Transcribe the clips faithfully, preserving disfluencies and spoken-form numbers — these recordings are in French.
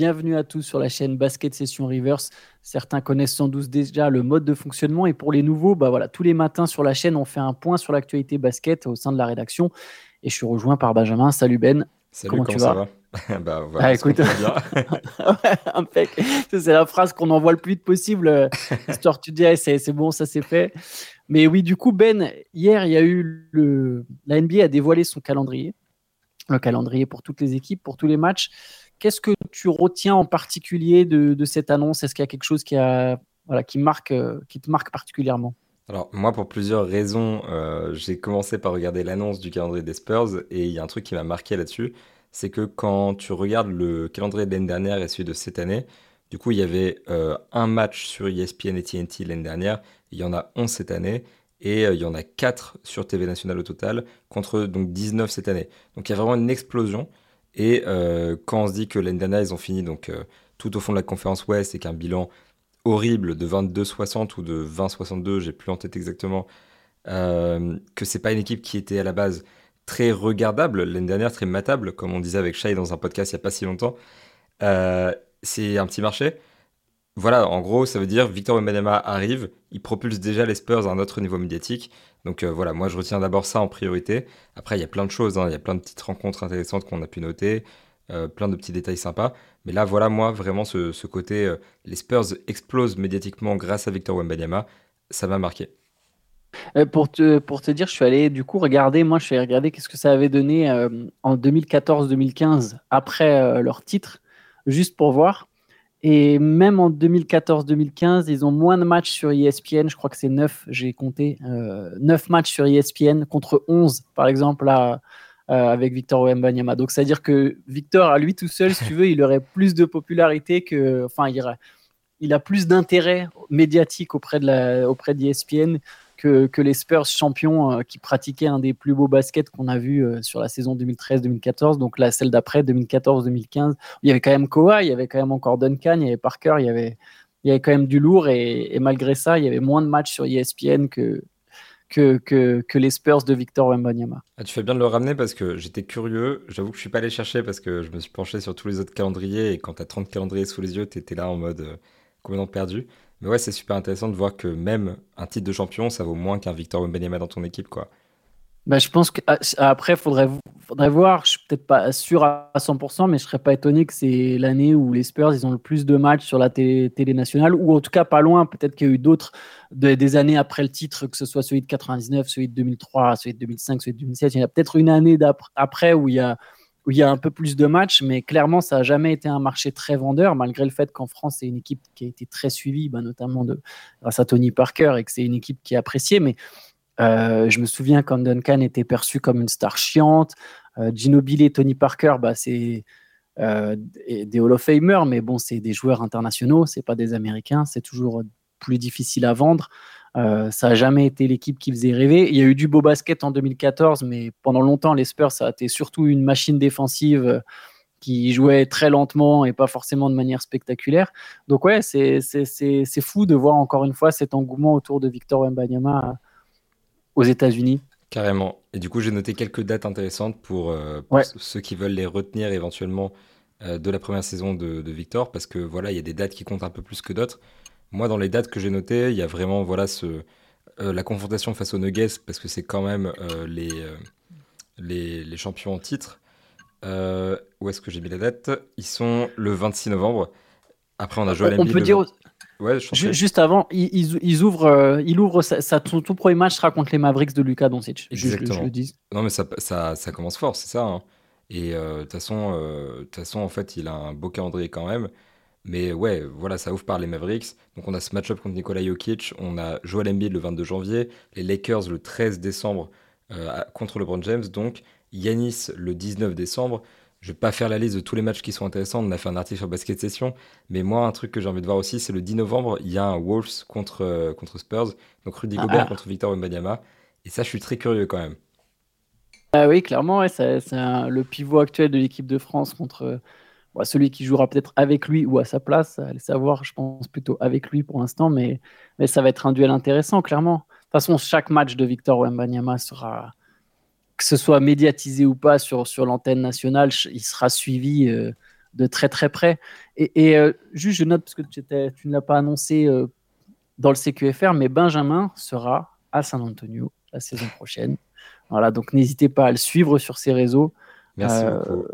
Bienvenue à tous sur la chaîne Basket Session Reverse. Certains connaissent sans doute déjà le mode de fonctionnement et pour les nouveaux, bah voilà, tous les matins sur la chaîne, on fait un point sur l'actualité basket au sein de la rédaction et je suis rejoint par Benjamin. Salut Ben. Salut, comment, comment tu ça vas Bah voilà, ah, écoute, ouais, c'est la phrase qu'on envoie le plus vite possible, histoire tu dis hey, c'est, c'est bon, ça c'est fait. Mais oui, du coup Ben, hier il y a eu le... la N B A a dévoilé son calendrier, le calendrier pour toutes les équipes, pour tous les matchs. Qu'est-ce que tu retiens en particulier de, de cette annonce? Est-ce qu'il y a quelque chose qui, a, voilà, qui, marque, qui te marque particulièrement? Alors moi, pour plusieurs raisons, euh, j'ai commencé par regarder l'annonce du calendrier des Spurs et il y a un truc qui m'a marqué là-dessus, c'est que quand tu regardes le calendrier de l'année dernière et celui de cette année, du coup il y avait euh, un match sur E S P N et T N T l'année dernière, il y en a onze cette année et euh, il y en a quatre sur T V Nationale au total, contre donc dix-neuf cette année. Donc il y a vraiment une explosion et euh, quand on se dit que l'année dernière ils ont fini donc, euh, tout au fond de la conférence Ouest et qu'un bilan horrible de vingt-deux soixante ou de vingt soixante-deux, j'ai plus en tête exactement, euh, que c'est pas une équipe qui était à la base très regardable l'année dernière, très matable, comme on disait avec Shai dans un podcast il n'y a pas si longtemps. Euh, c'est un petit marché. Voilà, en gros, ça veut dire Victor Wembanyama arrive, il propulse déjà les Spurs à un autre niveau médiatique. Donc euh, voilà, moi je retiens d'abord ça en priorité. Après, il y a plein de choses, hein, il y a plein de petites rencontres intéressantes qu'on a pu noter. Euh, plein de petits détails sympas. Mais là, voilà, moi, vraiment, ce, ce côté, euh, les Spurs explosent médiatiquement grâce à Victor Wembanyama, ça m'a marqué. Euh, pour, te, pour te dire, je suis allé, du coup, regarder, moi, je suis allé regarder qu'est-ce que ça avait donné euh, en deux mille quatorze deux mille quinze, après euh, leur titre, juste pour voir. Et même en deux mille quatorze deux mille quinze, ils ont moins de matchs sur E S P N, je crois que c'est neuf, j'ai compté, euh, neuf matchs sur E S P N contre onze, par exemple, là, Euh, avec Victor Wembanyama. Donc, c'est-à-dire que Victor, à lui tout seul, si tu veux, il aurait plus de popularité que... Enfin, il, il a plus d'intérêt médiatique auprès de la, auprès de E S P N que, que les Spurs champions euh, qui pratiquaient un des plus beaux baskets qu'on a vu euh, sur la saison deux mille treize deux mille quatorze. Donc, là, celle d'après, deux mille quatorze deux mille quinze. Il y avait quand même Kawhi, il y avait quand même encore Duncan, il y avait Parker, il y avait, il y avait quand même du lourd. Et, et malgré ça, il y avait moins de matchs sur E S P N que... Que, que, que les Spurs de Victor Wembanyama. Ah, tu fais bien de le ramener parce que j'étais curieux. J'avoue que je ne suis pas allé chercher parce que je me suis penché sur tous les autres calendriers et quand tu as trente calendriers sous les yeux, tu étais là en mode euh, complètement perdu. Mais ouais, c'est super intéressant de voir que même un titre de champion, ça vaut moins qu'un Victor Wembanyama dans ton équipe, quoi. Bah, je pense qu'après, il faudrait, faudrait voir. Je ne suis peut-être pas sûr à cent pour cent, mais je ne serais pas étonné que c'est l'année où les Spurs ils ont le plus de matchs sur la télé, télé nationale, ou en tout cas pas loin. Peut-être qu'il y a eu d'autres de, des années après le titre, que ce soit celui de quatre-vingt-dix-neuf, celui de deux mille trois, celui de deux mille cinq, celui de deux mille sept. Il y a peut-être une année après où il y a, où il y a un peu plus de matchs, mais clairement, ça n'a jamais été un marché très vendeur, malgré le fait qu'en France, c'est une équipe qui a été très suivie, bah, notamment de, grâce à Tony Parker, et que c'est une équipe qui est appréciée. Mais Euh, je me souviens quand Duncan était perçu comme une star chiante, euh, Ginobili et Tony Parker, bah, c'est euh, des Hall of Famers, mais bon, c'est des joueurs internationaux, c'est pas des Américains, c'est toujours plus difficile à vendre. Euh, ça n'a jamais été l'équipe qui faisait rêver. Il y a eu du beau basket en deux mille quatorze, mais pendant longtemps, les Spurs, ça a été surtout une machine défensive qui jouait très lentement et pas forcément de manière spectaculaire. Donc ouais, c'est, c'est, c'est, c'est fou de voir encore une fois cet engouement autour de Victor Wembanyama aux États-Unis. Carrément. Et du coup, j'ai noté quelques dates intéressantes pour, euh, pour ouais. ceux qui veulent les retenir éventuellement euh, de la première saison de, de Victor, parce que voilà, il y a des dates qui comptent un peu plus que d'autres. Moi, dans les dates que j'ai notées, il y a vraiment voilà ce euh, la confrontation face aux Nuggets, parce que c'est quand même euh, les, euh, les les champions en titre. Euh, où est-ce que j'ai mis la date? Ils sont le vingt-six novembre. Après, on a Joel Embiid. On peut dire. Ouais, juste avant, ils, ils ouvrent, euh, ils ouvrent sa, sa, son tout premier match sera contre les Mavericks de Luka Doncic. Exactement. Je, je le dis. Non mais ça, ça, ça commence fort, c'est ça. Hein. Et de euh, toute façon, euh, en fait, il a un beau calendrier quand même. Mais ouais, voilà, ça ouvre par les Mavericks. Donc on a ce match-up contre Nikola Jokic, on a Joel Embiid le vingt-deux janvier, les Lakers le treize décembre euh, contre LeBron James, donc Yanis le dix-neuf décembre. Je ne vais pas faire la liste de tous les matchs qui sont intéressants, on a fait un article sur Basket Session, mais moi, un truc que j'ai envie de voir aussi, c'est le dix novembre, il y a un Wolves contre, euh, contre Spurs, donc Rudy Gobert ah, ah. contre Victor Wembanyama, et ça, je suis très curieux quand même. Ah oui, clairement, ouais, c'est, c'est un, le pivot actuel de l'équipe de France contre euh, bon, celui qui jouera peut-être avec lui ou à sa place, allez savoir, je pense plutôt avec lui pour l'instant, mais, mais ça va être un duel intéressant, clairement. De toute façon, chaque match de Victor Wembanyama sera... que ce soit médiatisé ou pas sur, sur l'antenne nationale, il sera suivi euh, de très très près. Et, et euh, juste je note, parce que tu ne l'as pas annoncé euh, dans le C Q F R, mais Benjamin sera à San Antonio la saison prochaine. Voilà, donc n'hésitez pas à le suivre sur ses réseaux. Merci euh, beaucoup.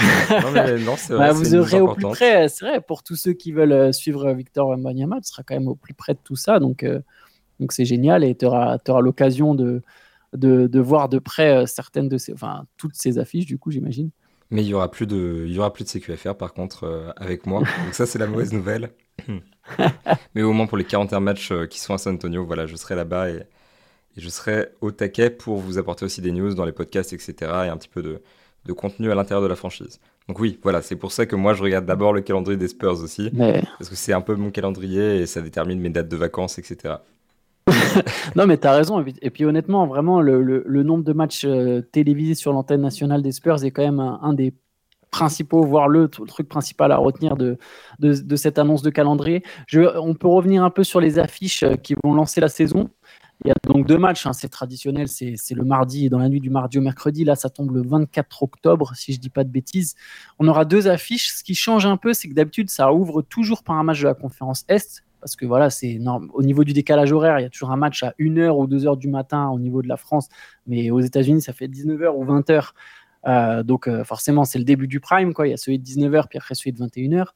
non, mais non, c'est vrai, bah, vous aurez au plus près, c'est vrai, pour tous ceux qui veulent suivre Victor Wembanyama, tu seras quand même au plus près de tout ça, donc, euh, donc c'est génial, et tu auras l'occasion de, de, de voir de près certaines de ces, enfin, toutes ces affiches, du coup, j'imagine. Mais il n'y aura plus de, il y aura plus de C Q F R par contre euh, avec moi, donc ça c'est la mauvaise nouvelle. Mais au moins pour les quarante et un matchs euh, qui sont à San Antonio, voilà, je serai là-bas et, et je serai au taquet pour vous apporter aussi des news dans les podcasts, et cetera, et un petit peu de de contenu à l'intérieur de la franchise. Donc oui, voilà, c'est pour ça que moi, je regarde d'abord le calendrier des Spurs aussi, mais... parce que c'est un peu mon calendrier et ça détermine mes dates de vacances, et cetera. Non, mais t'as raison. Et puis honnêtement, vraiment, le, le, le nombre de matchs euh, télévisés sur l'antenne nationale des Spurs est quand même un, un des principaux, voire le, le truc principal à retenir de, de, de cette annonce de calendrier. Je, on peut revenir un peu sur les affiches qui vont lancer la saison. Il y a donc deux matchs, hein, c'est traditionnel, c'est, c'est le mardi, dans la nuit du mardi au mercredi. Là, ça tombe le vingt-quatre octobre, si je ne dis pas de bêtises. On aura deux affiches. Ce qui change un peu, c'est que d'habitude, ça ouvre toujours par un match de la conférence Est, parce que voilà, c'est énorme. Au niveau du décalage horaire, il y a toujours un match à une heure ou deux heures du matin au niveau de la France, mais aux États-Unis, ça fait dix-neuf heures ou vingt heures. Euh, donc euh, forcément, c'est le début du prime, quoi. Il y a celui de dix-neuf heures, puis après celui de vingt et une heures.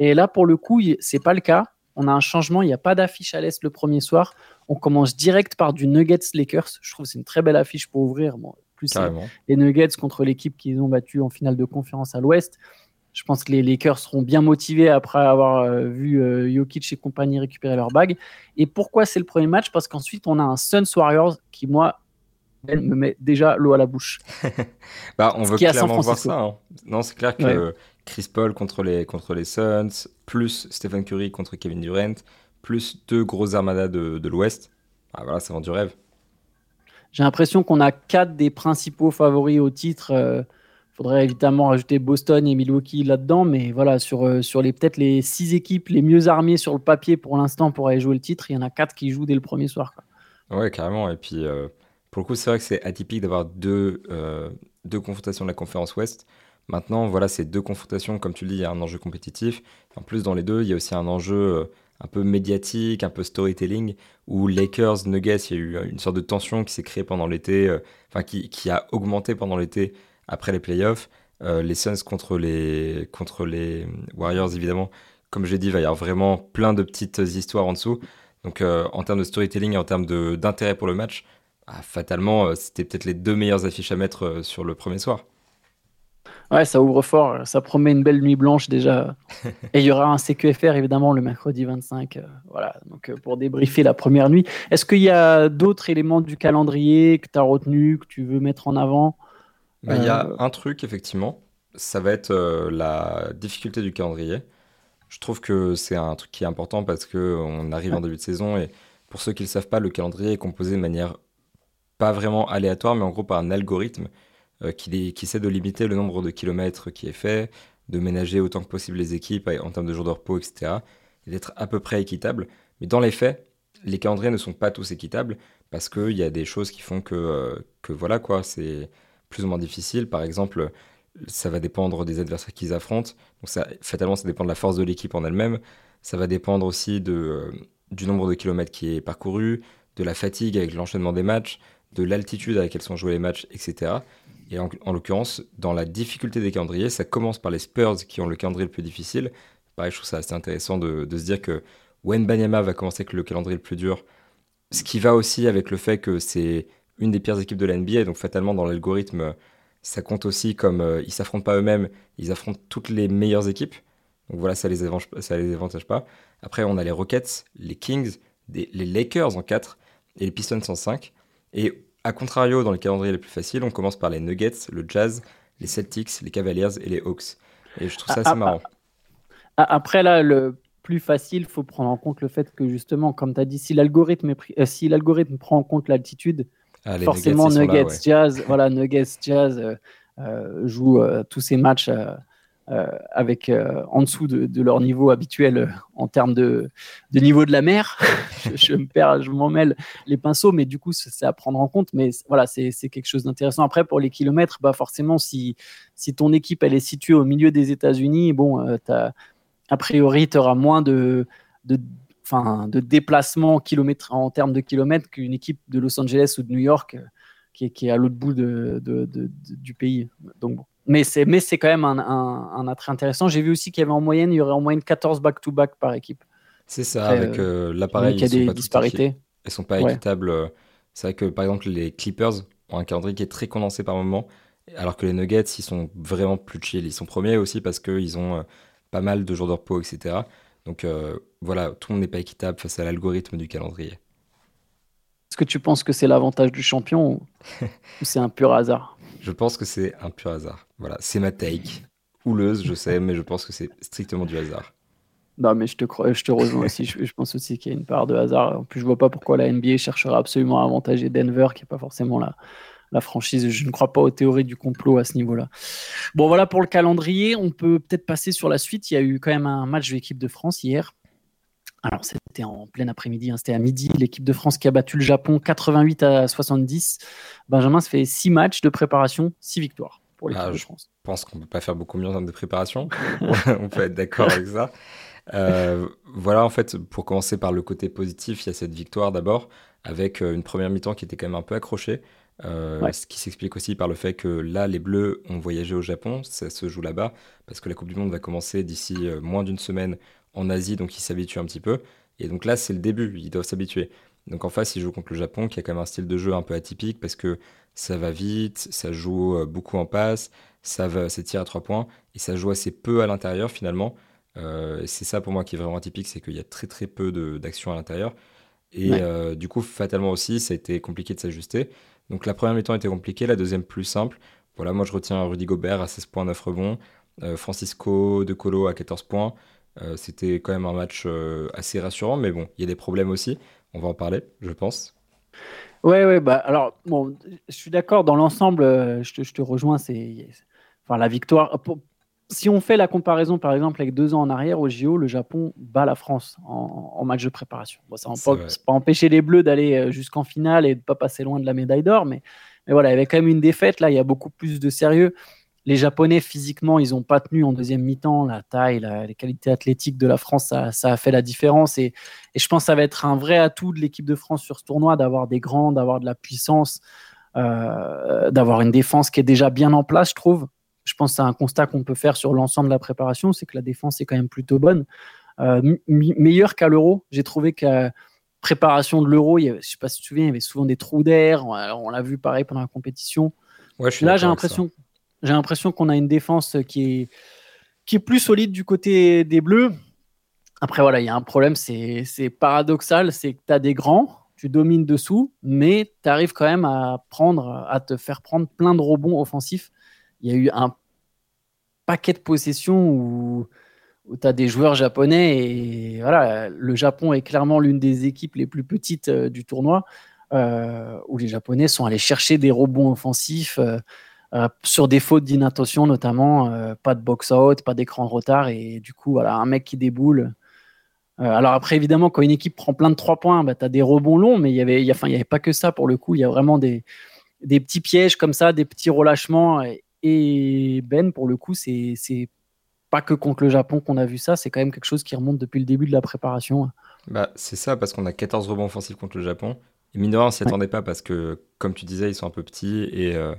Et là, pour le coup, ce n'est pas le cas. On a un changement, il n'y a pas d'affiche à l'Est le premier soir. On commence direct par du Nuggets-Lakers. Je trouve que c'est une très belle affiche pour ouvrir. Bon, plus les Nuggets contre l'équipe qu'ils ont battue en finale de conférence à l'Ouest. Je pense que les Lakers seront bien motivés après avoir vu euh, Jokic et compagnie récupérer leur bague. Et pourquoi c'est le premier match ? Parce qu'ensuite, on a un Suns Warriors qui, moi, me met déjà l'eau à la bouche. Bah, on veut clairement voir ça. Hein. Non, c'est clair que... Ouais. Euh... Chris Paul contre les, contre les Suns, plus Stephen Curry contre Kevin Durant, plus deux grosses armadas de, de l'Ouest. Ah voilà, ça vend du rêve. J'ai l'impression qu'on a quatre des principaux favoris au titre. Il euh, faudrait évidemment rajouter Boston et Milwaukee là-dedans, mais voilà, sur, euh, sur les, peut-être les six équipes les mieux armées sur le papier pour l'instant pour aller jouer le titre, il y en a quatre qui jouent dès le premier soir, quoi. Ouais, carrément. Et puis, euh, pour le coup, c'est vrai que c'est atypique d'avoir deux, euh, deux confrontations de la conférence Ouest. Maintenant, voilà, ces deux confrontations, comme tu le dis, il y a un enjeu compétitif. En plus, dans les deux, il y a aussi un enjeu un peu médiatique, un peu storytelling, où Lakers, Nuggets, il y a eu une sorte de tension qui s'est créée pendant l'été, euh, enfin qui, qui a augmenté pendant l'été après les playoffs. Euh, les Suns contre les, contre les Warriors, évidemment. Comme j'ai dit, il va y avoir vraiment plein de petites histoires en dessous. Donc, euh, en termes de storytelling et en termes de, d'intérêt pour le match, ah, fatalement, c'était peut-être les deux meilleures affiches à mettre sur le premier soir. Ouais, ça ouvre fort, ça promet une belle nuit blanche déjà. Et il y aura un C Q F R évidemment le mercredi vingt-cinq, euh, voilà, donc euh, pour débriefer la première nuit. Est-ce qu'il y a d'autres éléments du calendrier que tu as retenu, que tu veux mettre en avant ? Il bah, euh... y a un truc effectivement, ça va être euh, la difficulté du calendrier. Je trouve que c'est un truc qui est important parce qu'on arrive en début de saison et pour ceux qui ne le savent pas, le calendrier est composé de manière pas vraiment aléatoire mais en gros par un algorithme. Euh, qui, qui essaie de limiter le nombre de kilomètres qui est fait, de ménager autant que possible les équipes en termes de jours de repos, et cetera, et d'être à peu près équitable. Mais dans les faits, les calendriers ne sont pas tous équitables parce qu'il y a des choses qui font que, euh, que voilà quoi, c'est plus ou moins difficile. Par exemple, ça va dépendre des adversaires qu'ils affrontent. Donc ça, fatalement, ça dépend de la force de l'équipe en elle-même. Ça va dépendre aussi de, euh, du nombre de kilomètres qui est parcouru, de la fatigue avec l'enchaînement des matchs, de l'altitude à laquelle sont joués les matchs, et cetera. Et en, en l'occurrence, dans la difficulté des calendriers, ça commence par les Spurs qui ont le calendrier le plus difficile. Pareil, je trouve ça assez intéressant de, de se dire que Wembanyama va commencer avec le calendrier le plus dur, ce qui va aussi avec le fait que c'est une des pires équipes de la N B A, donc fatalement dans l'algorithme, ça compte aussi comme euh, ils ne s'affrontent pas eux-mêmes, ils affrontent toutes les meilleures équipes, donc voilà, ça ne les, les avantage pas. Après, on a les Rockets, les Kings, des, les Lakers en quatre et les Pistons en cinq. Et a contrario, dans les calendriers les plus faciles, on commence par les Nuggets, le Jazz, les Celtics, les Cavaliers et les Hawks. Et je trouve ça assez après, marrant. Après, là, le plus facile, il faut prendre en compte le fait que, justement, comme tu as dit, si l'algorithme, est, euh, si l'algorithme prend en compte l'altitude, ah, forcément, Nuggets, Nuggets là, ouais. Jazz, voilà, Nuggets, Jazz euh, euh, jouent euh, tous ces matchs euh, euh, avec, euh, en dessous de, de leur niveau habituel euh, en termes de, de niveau de la mer. je, je me perds, je m'en mêle les pinceaux, mais du coup, c'est à prendre en compte. Mais voilà, c'est, c'est quelque chose d'intéressant. Après, pour les kilomètres, bah forcément, si, si ton équipe elle est située au milieu des États-Unis, bon, euh, t'as, a priori, tu auras moins de, de, de déplacements en termes de kilomètres qu'une équipe de Los Angeles ou de New York qui est, qui est à l'autre bout de, de, de, de, du pays. Donc, bon. Mais c'est, mais c'est quand même un, un, un attrait intéressant. J'ai vu aussi qu'il y avait en moyenne, il y aurait en moyenne quatorze back-to-back par équipe. C'est ça, après, avec euh, l'appareil, ils ne sont, équi... sont pas ouais. équitables. C'est vrai que, par exemple, les Clippers ont un calendrier qui est très condensé par moment, alors que les Nuggets, ils sont vraiment plus chill. Ils sont premiers aussi parce qu'ils ont euh, pas mal de jours de repos, et cetera. Donc euh, voilà, tout le monde n'est pas équitable face à l'algorithme du calendrier. Est-ce que tu penses que c'est l'avantage du champion ou, ou c'est un pur hasard ? Je pense que c'est un pur hasard. Voilà, c'est ma take. Houleuse, je sais, mais je pense que c'est strictement du hasard. Non, mais je te, crois, je te rejoins aussi. Je, je pense aussi qu'il y a une part de hasard. En plus, je ne vois pas pourquoi la N B A cherchera absolument à avantager Denver, qui n'est pas forcément la, la franchise. Je ne crois pas aux théories du complot à ce niveau-là. Bon, voilà pour le calendrier. On peut peut-être passer sur la suite. Il y a eu quand même un match de l'équipe de France hier. Alors, c'était en plein après-midi, hein, c'était à midi. L'équipe de France qui a battu le Japon quatre-vingt-huit à soixante-dix. Benjamin, ça fait six matchs de préparation, six victoires pour l'équipe ah, de France. Je pense qu'on ne peut pas faire beaucoup mieux en termes de préparation. On peut être d'accord avec ça. Euh, voilà, en fait, pour commencer par le côté positif, il y a cette victoire d'abord, avec une première mi-temps qui était quand même un peu accrochée. Euh, ouais. Ce qui s'explique aussi par le fait que là, les Bleus ont voyagé au Japon. Ça se joue là-bas, parce que la Coupe du Monde va commencer d'ici moins d'une semaine en Asie, donc ils s'habituent un petit peu. Et donc là, c'est le début, ils doivent s'habituer. Donc en face, ils jouent contre le Japon, qui a quand même un style de jeu un peu atypique, parce que ça va vite, ça joue beaucoup en passe, ça va, ça tire à trois points, et ça joue assez peu à l'intérieur finalement. Euh, c'est ça pour moi qui est vraiment atypique, c'est qu'il y a très très peu de, d'action à l'intérieur. Et ouais. euh, du coup, fatalement aussi, ça a été compliqué de s'ajuster. Donc la première mi-temps était compliquée, la deuxième plus simple. Voilà, moi je retiens Rudy Gobert à seize points, neuf rebonds, euh, Francisco De Colo à quatorze points. Euh, c'était quand même un match euh, assez rassurant, mais bon, il y a des problèmes aussi, on va en parler, je pense. Ouais, ouais, bah alors, bon, je suis d'accord, dans l'ensemble, euh, je, te, je te rejoins, c'est, enfin, la victoire, pour, si on fait la comparaison, par exemple, avec deux ans en arrière, au J O, le Japon bat la France en, en match de préparation. Bon, ça n'a pas, pas empêché les Bleus d'aller jusqu'en finale et de ne pas passer loin de la médaille d'or, mais, mais voilà, il y avait quand même une défaite, là, il y a beaucoup plus de sérieux. Les Japonais, physiquement, ils n'ont pas tenu en deuxième mi-temps. La taille, la, les qualités athlétiques de la France, ça, ça a fait la différence. Et, et je pense que ça va être un vrai atout de l'équipe de France sur ce tournoi, d'avoir des grands, d'avoir de la puissance, euh, d'avoir une défense qui est déjà bien en place, je trouve. Je pense que c'est un constat qu'on peut faire sur l'ensemble de la préparation, c'est que la défense est quand même plutôt bonne. Euh, m- meilleure qu'à l'Euro. J'ai trouvé qu'à préparation de l'Euro, il y avait, je ne sais pas si tu te souviens, il y avait souvent des trous d'air. On, on l'a vu pareil pendant la compétition. Ouais, je suis Là, j'ai l'impression... J'ai l'impression qu'on a une défense qui est, qui est plus solide du côté des Bleus. Après, voilà, il y a un problème, c'est, c'est paradoxal, c'est que tu as des grands, tu domines dessous, mais tu arrives quand même à, prendre, à te faire prendre plein de rebonds offensifs. Il y a eu un paquet de possessions où, où tu as des joueurs japonais. Et voilà, le Japon est clairement l'une des équipes les plus petites du tournoi, euh, où les Japonais sont allés chercher des rebonds offensifs, euh, Euh, sur des fautes d'inattention notamment, euh, pas de box-out, pas d'écran de retard, et du coup, voilà, un mec qui déboule. Euh, alors après, évidemment, quand une équipe prend plein de trois points, bah, tu as des rebonds longs, mais il n'y avait, y a, enfin, y avait pas que ça pour le coup. Il y a vraiment des, des petits pièges comme ça, des petits relâchements. Et, et Ben, pour le coup, c'est, c'est pas que contre le Japon qu'on a vu ça, c'est quand même quelque chose qui remonte depuis le début de la préparation. Bah, c'est ça, parce qu'on a quatorze rebonds offensifs contre le Japon. Et mine de rien, on ne s'y attendait ouais. pas, parce que, comme tu disais, ils sont un peu petits, et... Euh...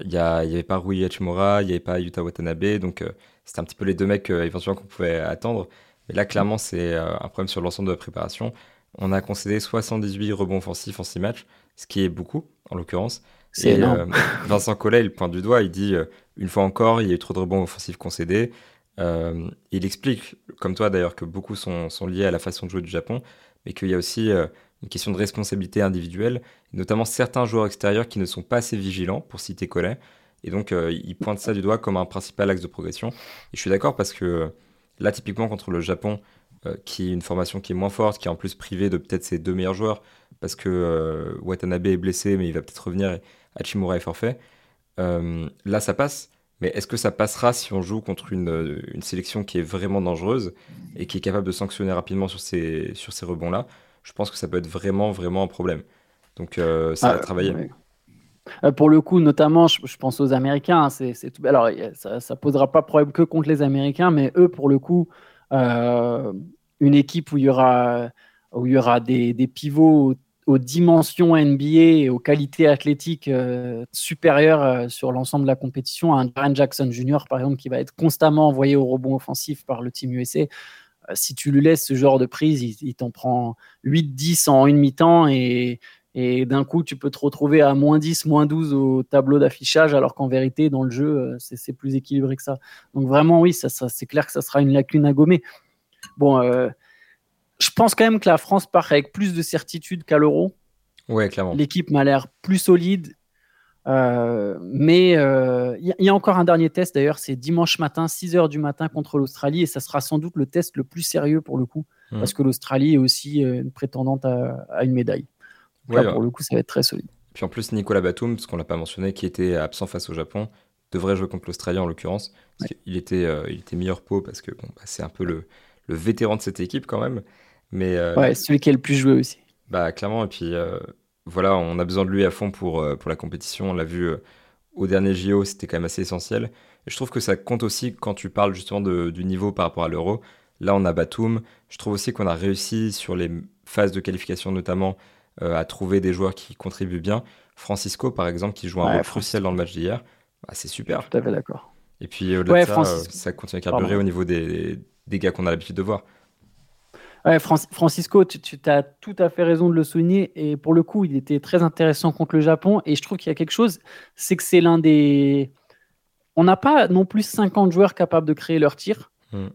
Il n'y avait pas Rui Hachimura, il n'y avait pas Yuta Watanabe, donc euh, c'était un petit peu les deux mecs euh, éventuellement qu'on pouvait attendre. Mais là, clairement, c'est euh, un problème sur l'ensemble de la préparation. On a concédé soixante-dix-huit rebonds offensifs en six matchs, ce qui est beaucoup, en l'occurrence. C'est et euh, Vincent Collet, il pointe du doigt, il dit euh, une fois encore, il y a eu trop de rebonds offensifs concédés. Euh, il explique, comme toi d'ailleurs, que beaucoup sont, sont liés à la façon de jouer du Japon, mais qu'il y a aussi... Euh, une question de responsabilité individuelle, notamment certains joueurs extérieurs qui ne sont pas assez vigilants, pour citer Collet, et donc euh, ils pointent ça du doigt comme un principal axe de progression. Et je suis d'accord, parce que là, typiquement contre le Japon, euh, qui est une formation qui est moins forte, qui est en plus privée de peut-être ses deux meilleurs joueurs, parce que euh, Watanabe est blessé, mais il va peut-être revenir, et Hachimura est forfait, euh, là ça passe, mais est-ce que ça passera si on joue contre une, une sélection qui est vraiment dangereuse, et qui est capable de sanctionner rapidement sur ces, sur ces rebonds-là ? je pense que ça peut être vraiment, vraiment un problème. Donc, euh, ça ah, va travailler. Ouais. Euh, pour le coup, notamment, je, je pense aux Américains. Hein, c'est, c'est tout... Alors, ça ne posera pas problème que contre les Américains, mais eux, pour le coup, euh, une équipe où il y aura, où il y aura des, des pivots aux dimensions N B A et aux qualités athlétiques euh, supérieures euh, sur l'ensemble de la compétition. Un Jaren Jackson junior, par exemple, qui va être constamment envoyé au rebond offensif par le Team U S A. Euh, si tu lui laisses ce genre de prise, il, il t'en prend huit dix en une mi-temps et... Et d'un coup, tu peux te retrouver à moins dix, moins douze au tableau d'affichage, alors qu'en vérité, dans le jeu, c'est, c'est plus équilibré que ça. Donc vraiment, oui, ça, ça, c'est clair que ça sera une lacune à gommer. Bon, euh, je pense quand même que la France part avec plus de certitude qu'à l'Euro. Ouais, clairement. L'équipe m'a l'air plus solide. Euh, mais il euh, y, y a encore un dernier test, d'ailleurs, c'est dimanche matin, six heures du matin contre l'Australie, et ça sera sans doute le test le plus sérieux pour le coup, mmh. parce que l'Australie est aussi euh, une prétendante à, à une médaille. Là, ouais, pour le coup, ça va être très solide. Puis en plus, Nicolas Batum, parce qu'on l'a pas mentionné, qui était absent face au Japon, devrait jouer contre l'Australie en l'occurrence. Parce ouais. qu'il était, euh, il était meilleur pot parce que bon, bah, c'est un peu le, le vétéran de cette équipe quand même. Mais euh, ouais, celui qui a le plus joué aussi. Bah clairement. Et puis euh, voilà, on a besoin de lui à fond pour euh, pour la compétition. On l'a vu euh, au dernier J O, c'était quand même assez essentiel. Et je trouve que ça compte aussi quand tu parles justement de, du niveau par rapport à l'Euro. Là, on a Batum. Je trouve aussi qu'on a réussi sur les phases de qualification notamment. Euh, à trouver des joueurs qui contribuent bien. Francisco, par exemple, qui joue un ouais, rôle crucial dans le match d'hier, bah, c'est super. Tout à fait d'accord. Et puis au-delà ouais, de ça, Francis... euh, ça continue à carburer Pardon. au niveau des, des gars qu'on a l'habitude de voir. Ouais, Fran- Francisco, tu, tu as tout à fait raison de le souligner. Et pour le coup, il était très intéressant contre le Japon. Et je trouve qu'il y a quelque chose, c'est que c'est l'un des... On n'a pas non plus cinquante joueurs capables de créer leur tir. Hum.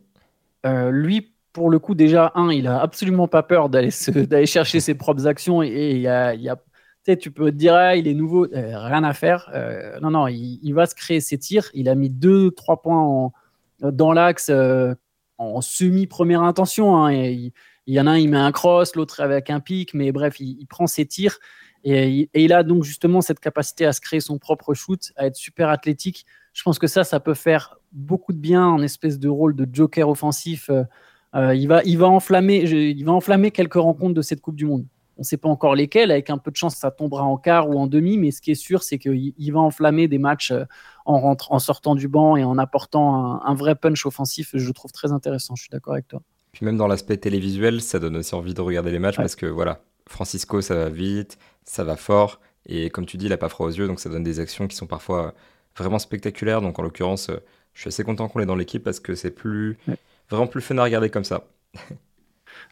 Euh, lui, pour le coup, déjà, un, il a absolument pas peur d'aller, se, d'aller chercher ses propres actions. Et, et y a, y a, tu peux te dire, ah, il est nouveau, euh, rien à faire. Euh, non, non, il, il va se créer ses tirs. Il a mis deux, trois points en, dans l'axe euh, en semi-première intention. Hein, et il, il y en a un, il met un cross, l'autre avec un pic. Mais bref, il, il prend ses tirs. Et, et il a donc justement cette capacité à se créer son propre shoot, à être super athlétique. Je pense que ça, ça peut faire beaucoup de bien en espèce de rôle de joker offensif. Euh, Euh, il, va, il, va enflammer, je, il va enflammer quelques rencontres de cette Coupe du Monde. On ne sait pas encore lesquelles. Avec un peu de chance, ça tombera en quart ou en demi. Mais ce qui est sûr, c'est qu'il il va enflammer des matchs en, rentre, en sortant du banc et en apportant un, un vrai punch offensif. Je le trouve très intéressant. Je suis d'accord avec toi. Puis même dans l'aspect télévisuel, ça donne aussi envie de regarder les matchs ouais. parce que voilà, Francisco, ça va vite, ça va fort. Et comme tu dis, il n'a pas froid aux yeux. Donc ça donne des actions qui sont parfois vraiment spectaculaires. Donc en l'occurrence, je suis assez content qu'on l'ait dans l'équipe parce que c'est plus... Ouais. Vraiment plus fun à regarder comme ça.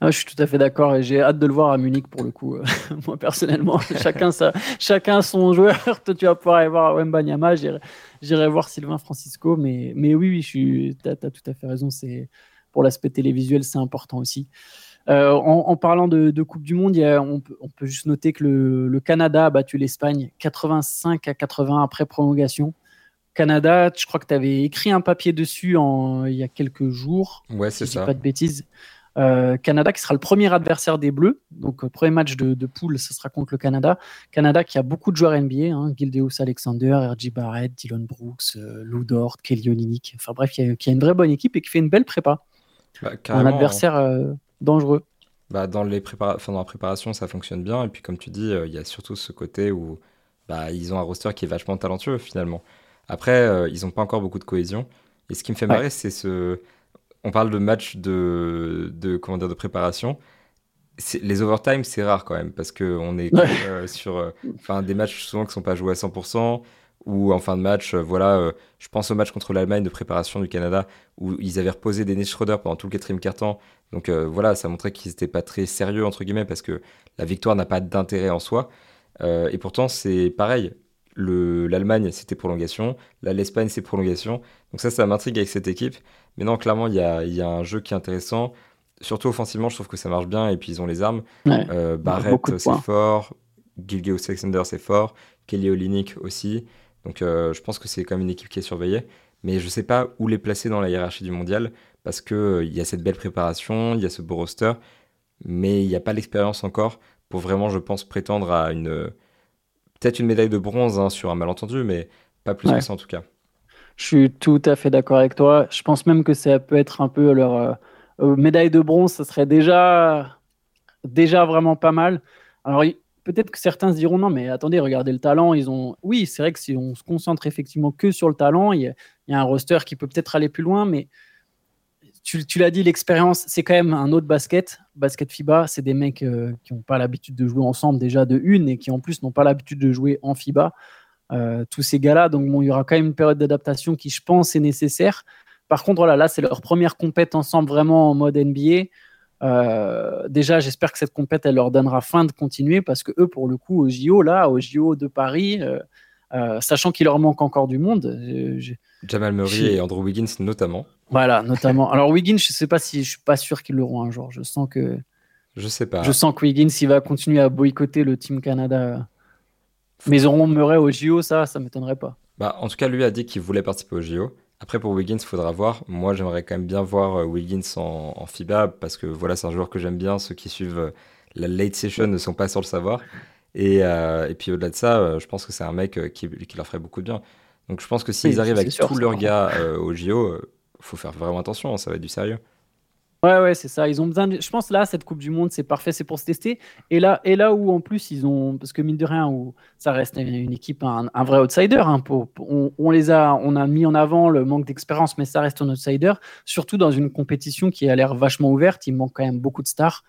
Ah, je suis tout à fait d'accord et j'ai hâte de le voir à Munich pour le coup. Moi personnellement, chacun, sa, chacun son joueur. Toi, tu vas pouvoir aller voir Wembanyama, j'irai, j'irai voir Sylvain Francisco. Mais, mais oui, oui tu as tout à fait raison. C'est, pour l'aspect télévisuel, c'est important aussi. Euh, en, en parlant de, de Coupe du Monde, y a, on, on peut juste noter que le, le Canada a battu l'Espagne quatre-vingt-cinq à quatre-vingts après prolongation. Canada, je crois que tu avais écrit un papier dessus en, il y a quelques jours. Ouais, c'est si ça. Je ne dis pas de bêtises. Euh, Canada qui sera le premier adversaire des Bleus. Donc, le premier match de, de poule, ce sera contre le Canada. Canada qui a beaucoup de joueurs N B A. Hein, Gilgeous Alexander, R J Barrett, Dylan Brooks, euh, Lou Dort, Kelly Olynyk. Enfin bref, qui a, qui a une vraie bonne équipe et qui fait une belle prépa. Bah, un adversaire euh, dangereux. Bah, dans, les prépara- enfin, dans la préparation, ça fonctionne bien. Et puis, comme tu dis, il euh, y a surtout ce côté où bah, ils ont un roster qui est vachement talentueux finalement. Après, euh, ils n'ont pas encore beaucoup de cohésion. Et ce qui me fait marrer, ouais. c'est ce... On parle de match de, de, comment dire, de préparation. C'est... Les overtime, c'est rare quand même, parce qu'on est ouais. euh, sur euh, enfin, des matchs souvent qui ne sont pas joués à cent pour cent, ou en fin de match, euh, voilà, euh, je pense au match contre l'Allemagne de préparation du Canada, où ils avaient reposé Dennis Schroeder pendant tout le quatrième quart-temps. Donc euh, voilà, ça montrait qu'ils n'étaient pas très sérieux, entre guillemets, parce que la victoire n'a pas d'intérêt en soi. Euh, et pourtant, c'est pareil. Le, L'Allemagne, c'était prolongation. Là, l'Espagne, c'est prolongation. Donc ça, ça m'intrigue avec cette équipe. Mais non, clairement, il y a, y a un jeu qui est intéressant. Surtout offensivement, je trouve que ça marche bien. Et puis, ils ont les armes. Ouais, euh, Barrett, c'est points. fort. Gilgeous Alexander, c'est fort. Kelly Olynyk aussi. Donc, euh, je pense que c'est quand même une équipe qui est surveillée. Mais je ne sais pas où les placer dans la hiérarchie du mondial. Parce qu'il euh, y a cette belle préparation, il y a ce beau roster. Mais il n'y a pas l'expérience encore pour vraiment, je pense, prétendre à une... Peut-être une médaille de bronze hein, sur un malentendu, mais pas plus ouais. que ça en tout cas. Je suis tout à fait d'accord avec toi. Je pense même que ça peut être un peu leur euh, médaille de bronze. Ça serait déjà déjà vraiment pas mal. Alors, peut-être que certains se diront, non, mais attendez, regardez le talent. Ils ont... Oui, c'est vrai que si on se concentre effectivement que sur le talent, il y a, il y a un roster qui peut peut-être aller plus loin, mais tu, tu l'as dit, l'expérience, c'est quand même un autre basket. Basket FIBA, c'est des mecs euh, qui n'ont pas l'habitude de jouer ensemble déjà de une et qui en plus n'ont pas l'habitude de jouer en FIBA. Euh, tous ces gars-là, donc bon, il y aura quand même une période d'adaptation qui, je pense, est nécessaire. Par contre, voilà, là, c'est leur première compète ensemble vraiment en mode N B A. Euh, déjà, j'espère que cette compète, elle leur donnera faim de continuer parce que eux, pour le coup, au J O, là, au J O de Paris, euh, euh, sachant qu'il leur manque encore du monde. Euh, Jamal Murray j'ai... et Andrew Wiggins notamment. Voilà, notamment. Alors Wiggins, je sais pas si je suis pas sûr qu'ils l'auront un jour. Je sens que. Je sais pas. Je sens que Wiggins, il va continuer à boycotter le Team Canada. Mais ils auront Murray au J O, ça, ça m'étonnerait pas. Bah, en tout cas, lui a dit qu'il voulait participer au J O. Après, pour Wiggins, il faudra voir. Moi, j'aimerais quand même bien voir Wiggins en, en FIBA parce que voilà, c'est un joueur que j'aime bien. Ceux qui suivent la late session ne sont pas sans le savoir. Et, euh, et puis, au-delà de ça, je pense que c'est un mec qui, qui leur ferait beaucoup de bien. Donc, je pense que s'ils oui, arrivent avec tous leurs gars euh, au J O, il faut faire vraiment attention. Ça va être du sérieux. Ouais, ouais, c'est ça. Ils ont besoin de... Je pense là, cette Coupe du Monde, c'est parfait, c'est pour se tester. Et là, et là où en plus ils ont, parce que mine de rien, où ça reste une équipe, un, un vrai outsider. Hein, pour... on, on les a, on a mis en avant le manque d'expérience, mais ça reste un outsider. Surtout dans une compétition qui a l'air vachement ouverte. Il manque quand même beaucoup de stars.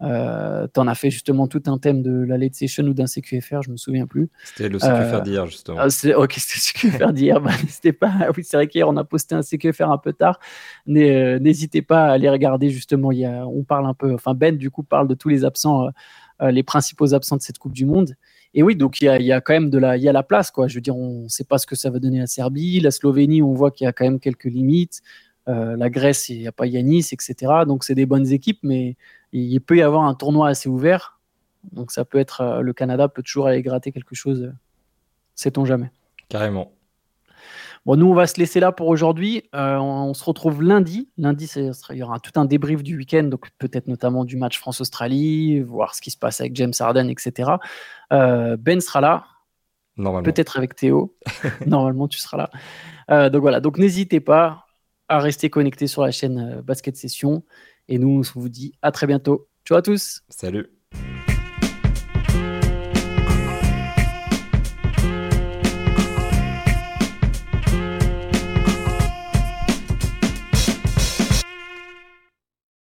Euh, t'en as fait justement tout un thème de la late session ou d'un C Q F R, je me souviens plus. C'était le C Q F R euh, d'hier justement. Ah, c'est, ok, c'était le C Q F R d'hier. Bah, c'était pas. Oui, c'est vrai qu'hier on a posté un C Q F R un peu tard. Mais, euh, n'hésitez pas à aller regarder justement. Il y a, on parle un peu. Enfin Ben du coup parle de tous les absents, euh, les principaux absents de cette Coupe du Monde. Et oui, donc il y a, il y a quand même de la, il y a la place quoi. Je veux dire, on ne sait pas ce que ça va donner à la Serbie, la Slovénie, on voit qu'il y a quand même quelques limites. Euh, la Grèce, il n'y a pas Yanis, et cetera. Donc c'est des bonnes équipes, mais il peut y avoir un tournoi assez ouvert. Donc ça peut être, euh, le Canada peut toujours aller gratter quelque chose. Euh, sait-on jamais. Carrément. Bon, nous on va se laisser là pour aujourd'hui. Euh, on, on se retrouve lundi. Lundi, c'est, il y aura tout un débrief du week-end, donc peut-être notamment du match France-Australie, voir ce qui se passe avec James Harden, et cetera. Euh, Ben sera là. Normalement. Peut-être avec Théo. Normalement, tu seras là. Euh, donc voilà. Donc n'hésitez pas à rester connecté sur la chaîne Basket Session. Et nous, on vous dit à très bientôt. Ciao à tous. Salut.